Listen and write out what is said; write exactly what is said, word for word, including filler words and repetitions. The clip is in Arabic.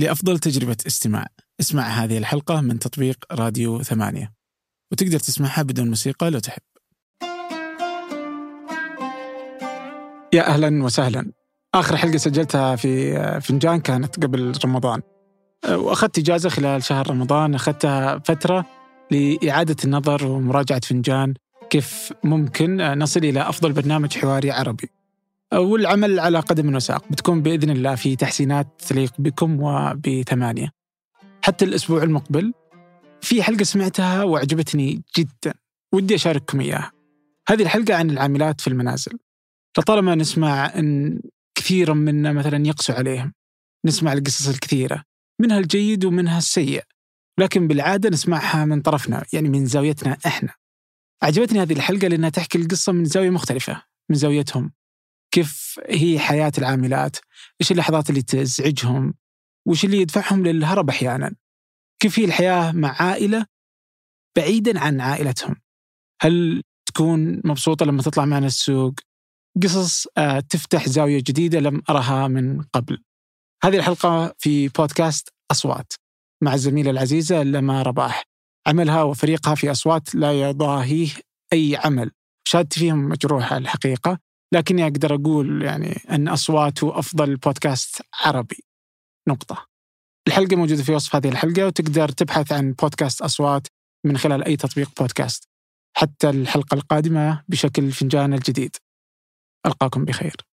لأفضل تجربة استماع اسمع هذه الحلقة من تطبيق راديو ثمانية، وتقدر تسمعها بدون موسيقى لو تحب. يا أهلا وسهلا. آخر حلقة سجلتها في فنجان كانت قبل رمضان، وأخذت إجازة خلال شهر رمضان، أخذتها فترة لإعادة النظر ومراجعة فنجان، كيف ممكن نصل إلى أفضل برنامج حواري عربي، والعمل على قدم وساق. بتكون بإذن الله في تحسينات تليق بكم وبثمانية. حتى الأسبوع المقبل في حلقة سمعتها وعجبتني جدا ودي أشارككم إياها. هذه الحلقة عن العاملات في المنازل. لطالما نسمع أن كثيرا منا مثلا يقسو عليهم، نسمع القصص الكثيرة منها الجيد ومنها السيء، لكن بالعادة نسمعها من طرفنا، يعني من زاويتنا إحنا. عجبتني هذه الحلقة لأنها تحكي القصة من زاوية مختلفة، من زاويتهم، كيف هي حياة العاملات، إيش اللحظات اللي تزعجهم، وإيش اللي يدفعهم للهرب أحيانا، كيف هي الحياة مع عائلة بعيدا عن عائلتهم، هل تكون مبسوطة لما تطلع معنا السوق. قصص تفتح زاوية جديدة لم أرها من قبل. هذه الحلقة في بودكاست أصوات مع الزميلة العزيزة لما رباح. عملها وفريقها في أصوات لا يضاهيه أي عمل، شهدت فيهم مجروحة الحقيقة، لكني أقدر أقول يعني أن أصوات هو أفضل بودكاست عربي نقطة. الحلقة موجودة في وصف هذه الحلقة، وتقدر تبحث عن بودكاست أصوات من خلال أي تطبيق بودكاست. حتى الحلقة القادمة بشكل فنجان الجديد. ألقاكم بخير.